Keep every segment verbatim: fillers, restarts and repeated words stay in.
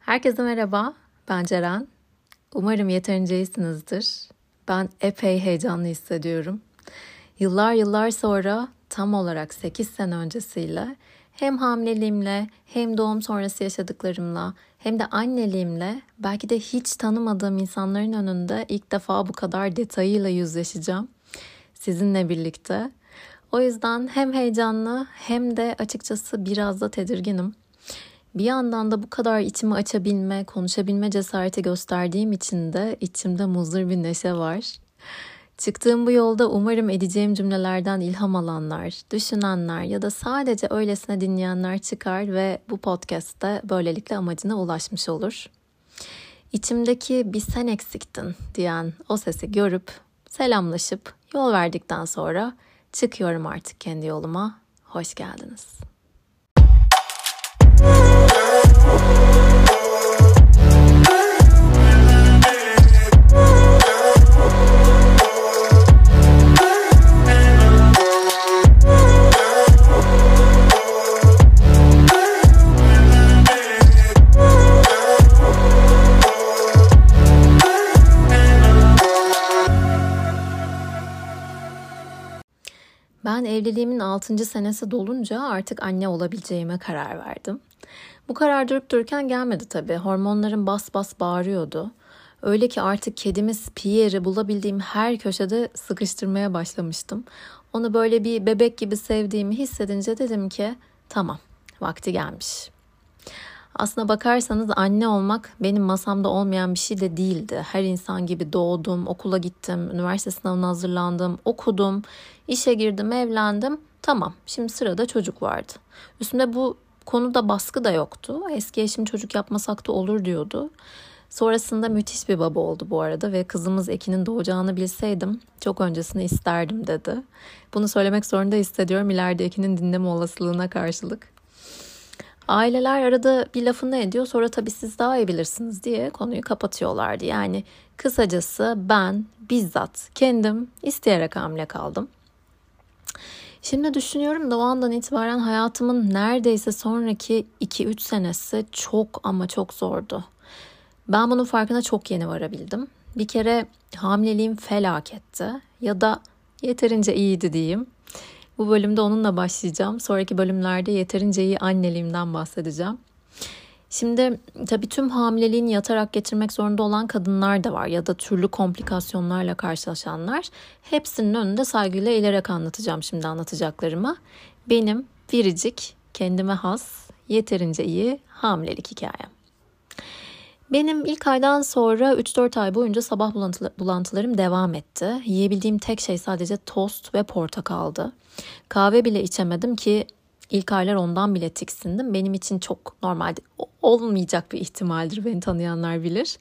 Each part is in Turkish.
Herkese merhaba, ben Ceren. Umarım yeterince iyisinizdir. Ben epey heyecanlı hissediyorum. Yıllar yıllar sonra tam olarak sekiz sene öncesiyle hem hamileliğimle, hem doğum sonrası yaşadıklarımla, hem de anneliğimle belki de hiç tanımadığım insanların önünde ilk defa bu kadar detayıyla yüzleşeceğim sizinle birlikte. O yüzden hem heyecanlı hem de açıkçası biraz da tedirginim. Bir yandan da bu kadar içimi açabilme, konuşabilme cesareti gösterdiğim için de içimde muzır bir neşe var. Çıktığım bu yolda umarım edeceğim cümlelerden ilham alanlar, düşünenler ya da sadece öylesine dinleyenler çıkar ve bu podcast'te böylelikle amacına ulaşmış olur. İçimdeki bir sen eksiktin diyen o sesi görüp, selamlaşıp, yol verdikten sonra çıkıyorum artık kendi yoluma. Hoş geldiniz. Ben evliliğimin altıncı senesi dolunca artık anne olabileceğime karar verdim. Bu karar durup dururken gelmedi tabii. Hormonlarım bas bas bağırıyordu. Öyle ki artık kedimiz Pierre'i bulabildiğim her köşede sıkıştırmaya başlamıştım. Onu böyle bir bebek gibi sevdiğimi hissedince dedim ki tamam, vakti gelmiş. Aslına bakarsanız anne olmak benim masamda olmayan bir şey de değildi. Her insan gibi doğdum, okula gittim, üniversite sınavına hazırlandım, okudum, işe girdim, evlendim. Tamam, şimdi sırada çocuk vardı. Üstümde bu konuda baskı da yoktu. Eski eşim çocuk yapmasak da olur diyordu. Sonrasında müthiş bir baba oldu bu arada ve kızımız Ekin'in doğacağını bilseydim çok öncesini isterdim dedi. Bunu söylemek zorunda hissediyorum ileride Ekin'in dinleme olasılığına karşılık. Aileler arada bir lafını ediyor, sonra tabii siz daha iyi bilirsiniz diye konuyu kapatıyorlardı. Yani kısacası ben bizzat kendim isteyerek hamile kaldım. Şimdi düşünüyorum da o andan itibaren hayatımın neredeyse sonraki iki üç senesi çok ama çok zordu. Ben bunun farkına çok yeni varabildim. Bir kere hamileliğim felaketti ya da yeterince iyiydi diyeyim. Bu bölümde onunla başlayacağım. Sonraki bölümlerde yeterince iyi anneliğimden bahsedeceğim. Şimdi tabii tüm hamileliğini yatarak geçirmek zorunda olan kadınlar da var ya da türlü komplikasyonlarla karşılaşanlar. Hepsinin önünde saygıyla eğilerek anlatacağım şimdi anlatacaklarımı. Benim biricik, kendime has, yeterince iyi hamilelik hikayem. Benim ilk aydan sonra üç dört ay boyunca sabah bulantılarım devam etti. Yiyebildiğim tek şey sadece tost ve portakaldı. Kahve bile içemedim ki ilk aylar ondan bile tiksindim. Benim için çok normal olmayacak bir ihtimaldir, beni tanıyanlar bilir.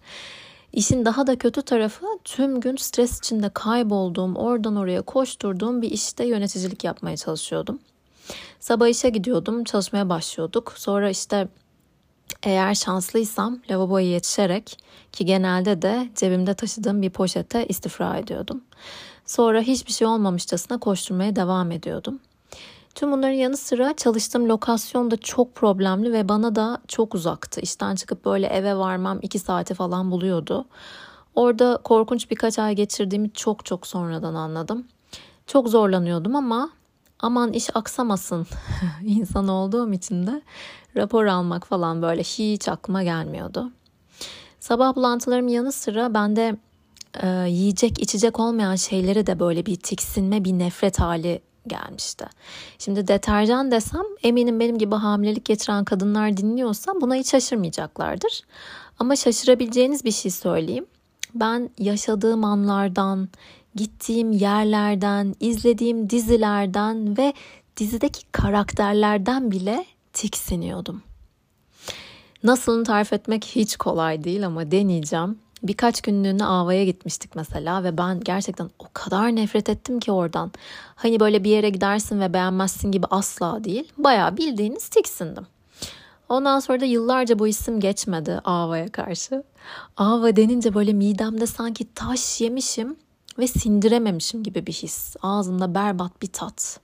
İşin daha da kötü tarafı tüm gün stres içinde kaybolduğum, oradan oraya koşturduğum bir işte yöneticilik yapmaya çalışıyordum. Sabah işe gidiyordum, çalışmaya başlıyorduk. Sonra işte... Eğer şanslıysam lavaboya yetişerek ki genelde de cebimde taşıdığım bir poşete istifra ediyordum. Sonra hiçbir şey olmamışçasına koşturmaya devam ediyordum. Tüm bunların yanı sıra çalıştığım lokasyon da çok problemli ve bana da çok uzaktı. İşten çıkıp böyle eve varmam iki saati falan buluyordu. Orada korkunç birkaç ay geçirdiğimi çok çok sonradan anladım. Çok zorlanıyordum ama... Aman iş aksamasın insan olduğum için de rapor almak falan böyle hiç aklıma gelmiyordu. Sabah bulantılarım yanı sıra bende e, yiyecek içecek olmayan şeyleri de böyle bir tiksinme, bir nefret hali gelmişti. Şimdi deterjan desem eminim benim gibi hamilelik geçiren kadınlar dinliyorsa buna hiç şaşırmayacaklardır. Ama şaşırabileceğiniz bir şey söyleyeyim. Ben yaşadığım anlardan... Gittiğim yerlerden, izlediğim dizilerden ve dizideki karakterlerden bile tiksiniyordum. Nasılını tarif etmek hiç kolay değil ama deneyeceğim. Birkaç günlüğüne Ava'ya gitmiştik mesela ve ben gerçekten o kadar nefret ettim ki oradan. Hani böyle bir yere gidersin ve beğenmezsin gibi asla değil. Bayağı bildiğiniz tiksindim. Ondan sonra da yıllarca bu isim geçmedi Ava'ya karşı. Ava denince böyle midemde sanki taş yemişim. Ve sindirememişim gibi bir his. Ağzımda berbat bir tat.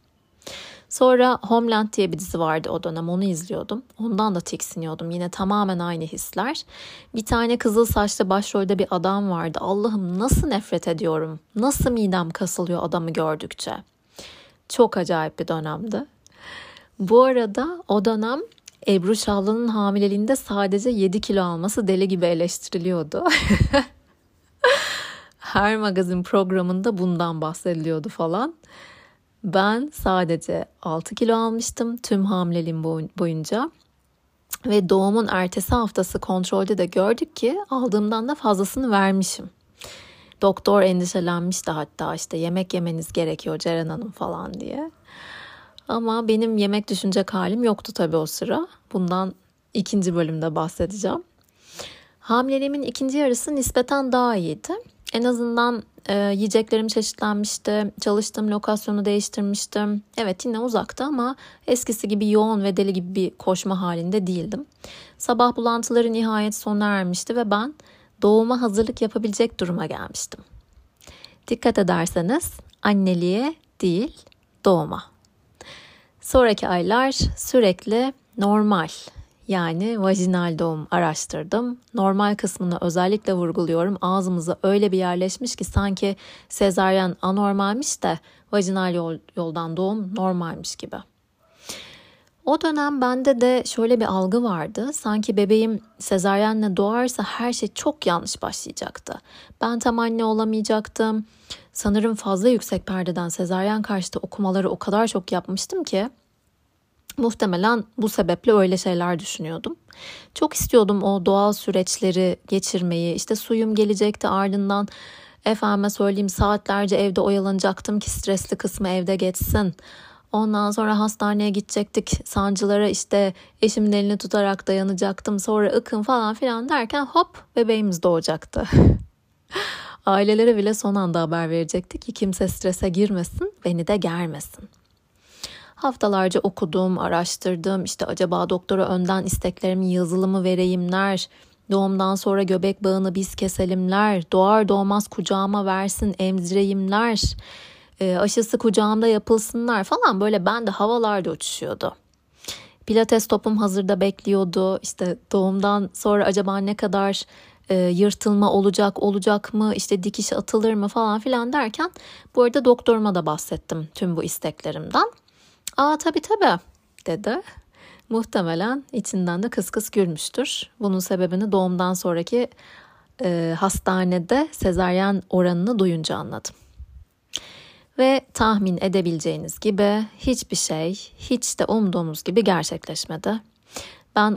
Sonra Homeland diye bir dizi vardı o dönem, onu izliyordum. Ondan da tiksiniyordum. Yine tamamen aynı hisler. Bir tane kızıl saçlı başrolde bir adam vardı. Allah'ım nasıl nefret ediyorum. Nasıl midem kasılıyor adamı gördükçe. Çok acayip bir dönemdi. Bu arada o dönem Ebru Şallı'nın hamileliğinde sadece yedi kilo alması deli gibi eleştiriliyordu. Her magazin programında bundan bahsediliyordu falan. Ben sadece altı kilo almıştım tüm hamileliğim boyunca. Ve doğumun ertesi haftası kontrolde de gördük ki aldığımdan da fazlasını vermişim. Doktor endişelenmişti hatta, işte yemek yemeniz gerekiyor Ceren Hanım falan diye. Ama benim yemek düşünecek halim yoktu tabii o sıra. Bundan ikinci bölümde bahsedeceğim. Hamileliğimin ikinci yarısı nispeten daha iyiydi. En azından e, yiyeceklerim çeşitlenmişti. Çalıştığım lokasyonu değiştirmiştim. Evet yine uzakta ama eskisi gibi yoğun ve deli gibi bir koşma halinde değildim. Sabah bulantıları nihayet sona ermişti ve ben doğuma hazırlık yapabilecek duruma gelmiştim. Dikkat ederseniz anneliğe değil doğuma. Sonraki aylar sürekli normal, yani vajinal doğum araştırdım. Normal kısmını özellikle vurguluyorum. Ağzımıza öyle bir yerleşmiş ki sanki sezaryen anormalmiş de vajinal yol, yoldan doğum normalmiş gibi. O dönem bende de şöyle bir algı vardı. Sanki bebeğim sezaryenle doğarsa her şey çok yanlış başlayacaktı. Ben tam anne olamayacaktım. Sanırım fazla yüksek perdeden sezaryen karşıtı okumaları o kadar çok yapmıştım ki muhtemelen bu sebeple öyle şeyler düşünüyordum. Çok istiyordum o doğal süreçleri geçirmeyi. İşte suyum gelecekti, ardından efendime söyleyeyim saatlerce evde oyalanacaktım ki stresli kısmı evde geçsin. Ondan sonra hastaneye gidecektik. Sancılara işte eşimin elini tutarak dayanacaktım. Sonra ıkın falan filan derken hop bebeğimiz doğacaktı. Ailelere bile son anda haber verecektik ki kimse strese girmesin, beni de germesin. Haftalarca okudum, araştırdım. İşte acaba doktora önden isteklerimi yazılı mı vereyimler, doğumdan sonra göbek bağını biz keselimler, doğar doğmaz kucağıma versin emzireyimler, E, aşısı kucağımda yapılsınlar falan, böyle ben de havalarda uçuşuyordu. Pilates topum hazırda bekliyordu. İşte doğumdan sonra acaba ne kadar e, yırtılma olacak olacak mı, işte dikiş atılır mı falan filan derken, bu arada doktoruma da bahsettim tüm bu isteklerimden. Aa tabii tabii dedi. Muhtemelen içinden de kıs kıs gülmüştür. Bunun sebebini doğumdan sonraki e, hastanede sezaryen oranını duyunca anladım. Ve tahmin edebileceğiniz gibi hiçbir şey hiç de umduğumuz gibi gerçekleşmedi. Ben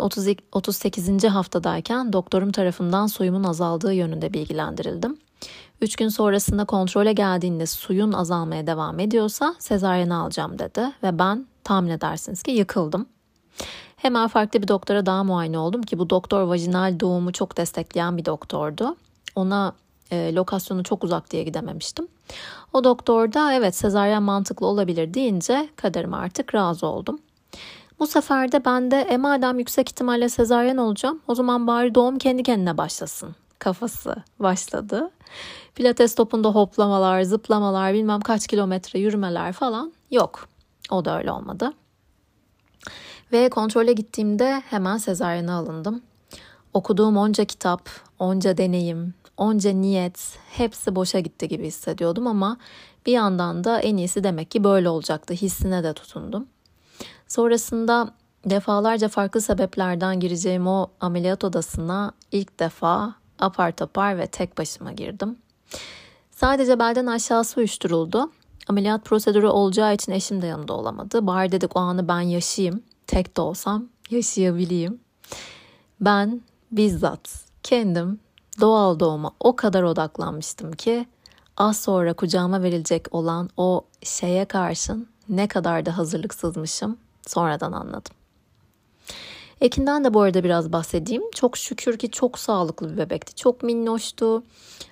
otuz sekizinci haftadayken doktorum tarafından suyumun azaldığı yönünde bilgilendirildim. üç gün sonrasında kontrole geldiğinde suyun azalmaya devam ediyorsa sezaryeni alacağım dedi ve ben tahmin edersiniz ki yıkıldım. Hemen farklı bir doktora daha muayene oldum ki bu doktor vajinal doğumu çok destekleyen bir doktordu. Ona E, lokasyonu çok uzak diye gidememiştim. O doktor da evet sezaryen mantıklı olabilir deyince kaderime artık razı oldum. Bu sefer de ben de e madem yüksek ihtimalle sezaryen olacağım, o zaman bari doğum kendi kendine başlasın kafası başladı. Pilates topunda hoplamalar, zıplamalar, bilmem kaç kilometre yürümeler falan yok. O da öyle olmadı. Ve kontrole gittiğimde hemen sezaryene alındım. Okuduğum onca kitap, onca deneyim, onca niyet hepsi boşa gitti gibi hissediyordum ama bir yandan da en iyisi demek ki böyle olacaktı hissine de tutundum. Sonrasında defalarca farklı sebeplerden gireceğim o ameliyat odasına ilk defa apar topar ve tek başıma girdim. Sadece belden aşağısı uyuşturuldu. Ameliyat prosedürü olacağı için eşim de yanında olamadı. Bari dedik o anı ben yaşayayım, tek de olsam yaşayabileyim. Ben bizzat kendim doğal doğuma o kadar odaklanmıştım ki az sonra kucağıma verilecek olan o şeye karşın ne kadar da hazırlıksızmışım sonradan anladım. Ekin'den de bu arada biraz bahsedeyim. Çok şükür ki çok sağlıklı bir bebekti. Çok minnoştu,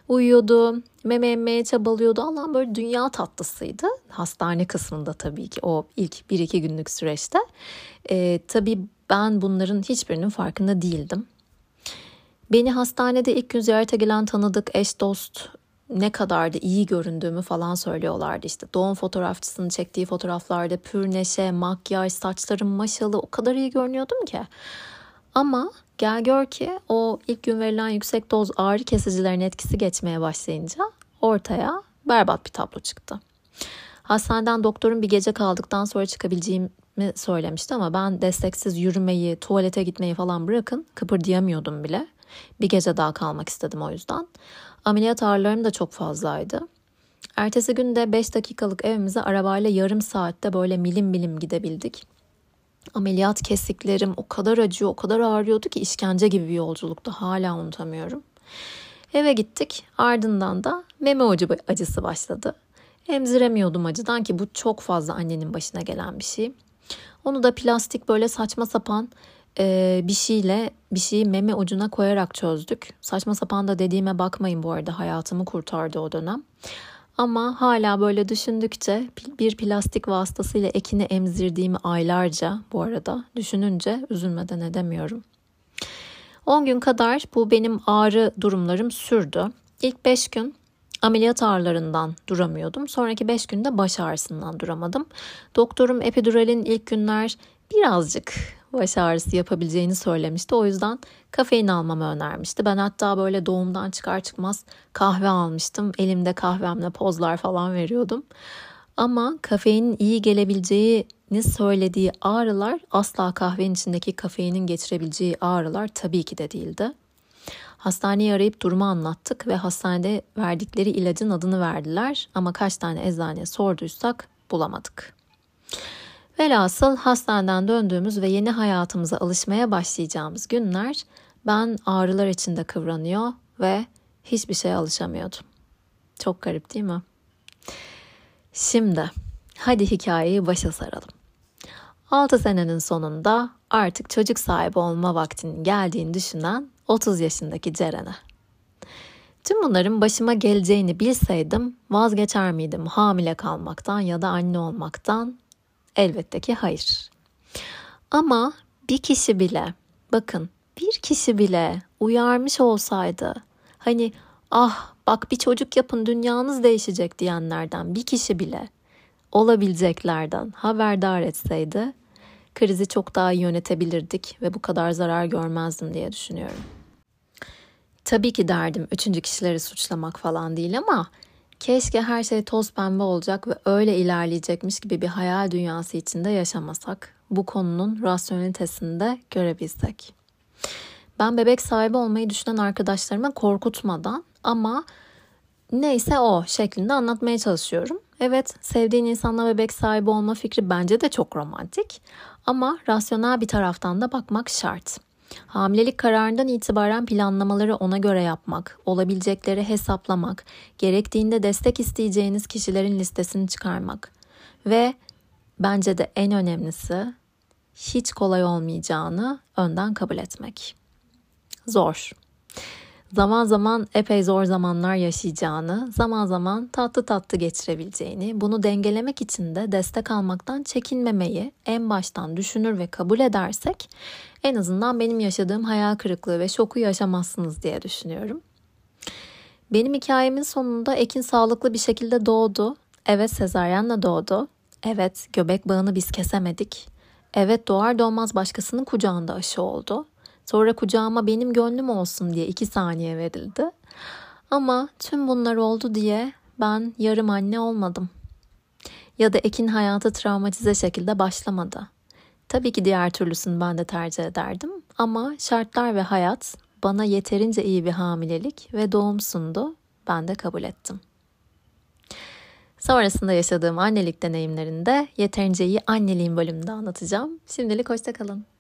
uyuyordu, meme emmeye çabalıyordu. Allah'ım böyle dünya tatlısıydı. Hastane kısmında tabii ki o ilk bir iki günlük süreçte. Ee, tabii ben bunların hiçbirinin farkında değildim. Beni hastanede ilk gün ziyarete gelen tanıdık, eş, dost ne kadar da iyi göründüğümü falan söylüyorlardı. İşte doğum fotoğrafçısının çektiği fotoğraflarda pür neşe, makyaj, saçlarım maşalı, o kadar iyi görünüyordum ki. Ama gel gör ki o ilk gün verilen yüksek doz ağrı kesicilerin etkisi geçmeye başlayınca ortaya berbat bir tablo çıktı. Hastaneden doktorun bir gece kaldıktan sonra çıkabileceğimi söylemişti ama ben desteksiz yürümeyi, tuvalete gitmeyi falan bırakın kıpırdayamıyordum bile. Bir gece daha kalmak istedim o yüzden. Ameliyat ağrılarım da çok fazlaydı. Ertesi gün de beş dakikalık evimize arabayla yarım saatte böyle milim milim gidebildik. Ameliyat kesiklerim o kadar acıyor, o kadar ağrıyordu ki işkence gibi bir yolculuktu. Hala unutamıyorum. Eve gittik. Ardından da meme acısı başladı. Emziremiyordum acıdan ki bu çok fazla annenin başına gelen bir şey. Onu da plastik böyle saçma sapan e, bir şeyle bir şeyi meme ucuna koyarak çözdük. Saçma sapan da dediğime bakmayın bu arada, hayatımı kurtardı o dönem. Ama hala böyle düşündükçe bir plastik vasıtasıyla Ekin'i emzirdiğimi aylarca bu arada düşününce üzülmeden edemiyorum. on gün kadar bu benim ağrı durumlarım sürdü. İlk beş gün ameliyat ağrılarından duramıyordum. Sonraki beş günde baş ağrısından duramadım. Doktorum epiduralin ilk günler birazcık baş ağrısı yapabileceğini söylemişti. O yüzden kafein almamı önermişti. Ben hatta böyle doğumdan çıkar çıkmaz kahve almıştım. Elimde kahvemle pozlar falan veriyordum. Ama kafeinin iyi gelebileceğini söylediği ağrılar asla kahvenin içindeki kafeinin getirebileceği ağrılar tabii ki de değildi. Hastaneyi arayıp durumu anlattık ve hastanede verdikleri ilacın adını verdiler ama kaç tane eczaneye sorduysak bulamadık. Velhasıl hastaneden döndüğümüz ve yeni hayatımıza alışmaya başlayacağımız günler ben ağrılar içinde kıvranıyor ve hiçbir şeye alışamıyordum. Çok garip değil mi? Şimdi hadi hikayeyi başa saralım. altı senenin sonunda artık çocuk sahibi olma vaktinin geldiğini düşünen otuz yaşındaki Ceren'e. Tüm bunların başıma geleceğini bilseydim vazgeçer miydim hamile kalmaktan ya da anne olmaktan? Elbette ki hayır. Ama bir kişi bile, bakın bir kişi bile uyarmış olsaydı, hani ah bak bir çocuk yapın dünyanız değişecek diyenlerden bir kişi bile olabileceklerden haberdar etseydi krizi çok daha iyi yönetebilirdik ve bu kadar zarar görmezdim diye düşünüyorum. Tabii ki derdim üçüncü kişileri suçlamak falan değil ama keşke her şey toz pembe olacak ve öyle ilerleyecekmiş gibi bir hayal dünyası içinde yaşamasak, bu konunun rasyonelitesini de görebilsek. Ben bebek sahibi olmayı düşünen arkadaşlarıma korkutmadan ama neyse o şeklinde anlatmaya çalışıyorum. Evet, sevdiğin insanla bebek sahibi olma fikri bence de çok romantik ama rasyonel bir taraftan da bakmak şart. Hamilelik kararından itibaren planlamaları ona göre yapmak, olabilecekleri hesaplamak, gerektiğinde destek isteyeceğiniz kişilerin listesini çıkarmak ve bence de en önemlisi hiç kolay olmayacağını önden kabul etmek. Zor. Zaman zaman epey zor zamanlar yaşayacağını, zaman zaman tatlı tatlı geçirebileceğini, bunu dengelemek için de destek almaktan çekinmemeyi en baştan düşünür ve kabul edersek en azından benim yaşadığım hayal kırıklığı ve şoku yaşamazsınız diye düşünüyorum. Benim hikayemin sonunda Ekin sağlıklı bir şekilde doğdu. Evet, sezaryenle doğdu. Evet, göbek bağını biz kesemedik. Evet, doğar doğmaz başkasının kucağında aşı oldu. Sonra kucağıma benim gönlüm olsun diye iki saniye verildi. Ama tüm bunlar oldu diye ben yarım anne olmadım. Ya da Ekin hayatı travmatize şekilde başlamadı. Tabii ki diğer türlüsünü ben de tercih ederdim. Ama şartlar ve hayat bana yeterince iyi bir hamilelik ve doğum sundu. Ben de kabul ettim. Sonrasında yaşadığım annelik deneyimlerinde yeterince iyi anneliğim bölümünde anlatacağım. Şimdilik hoşça kalın.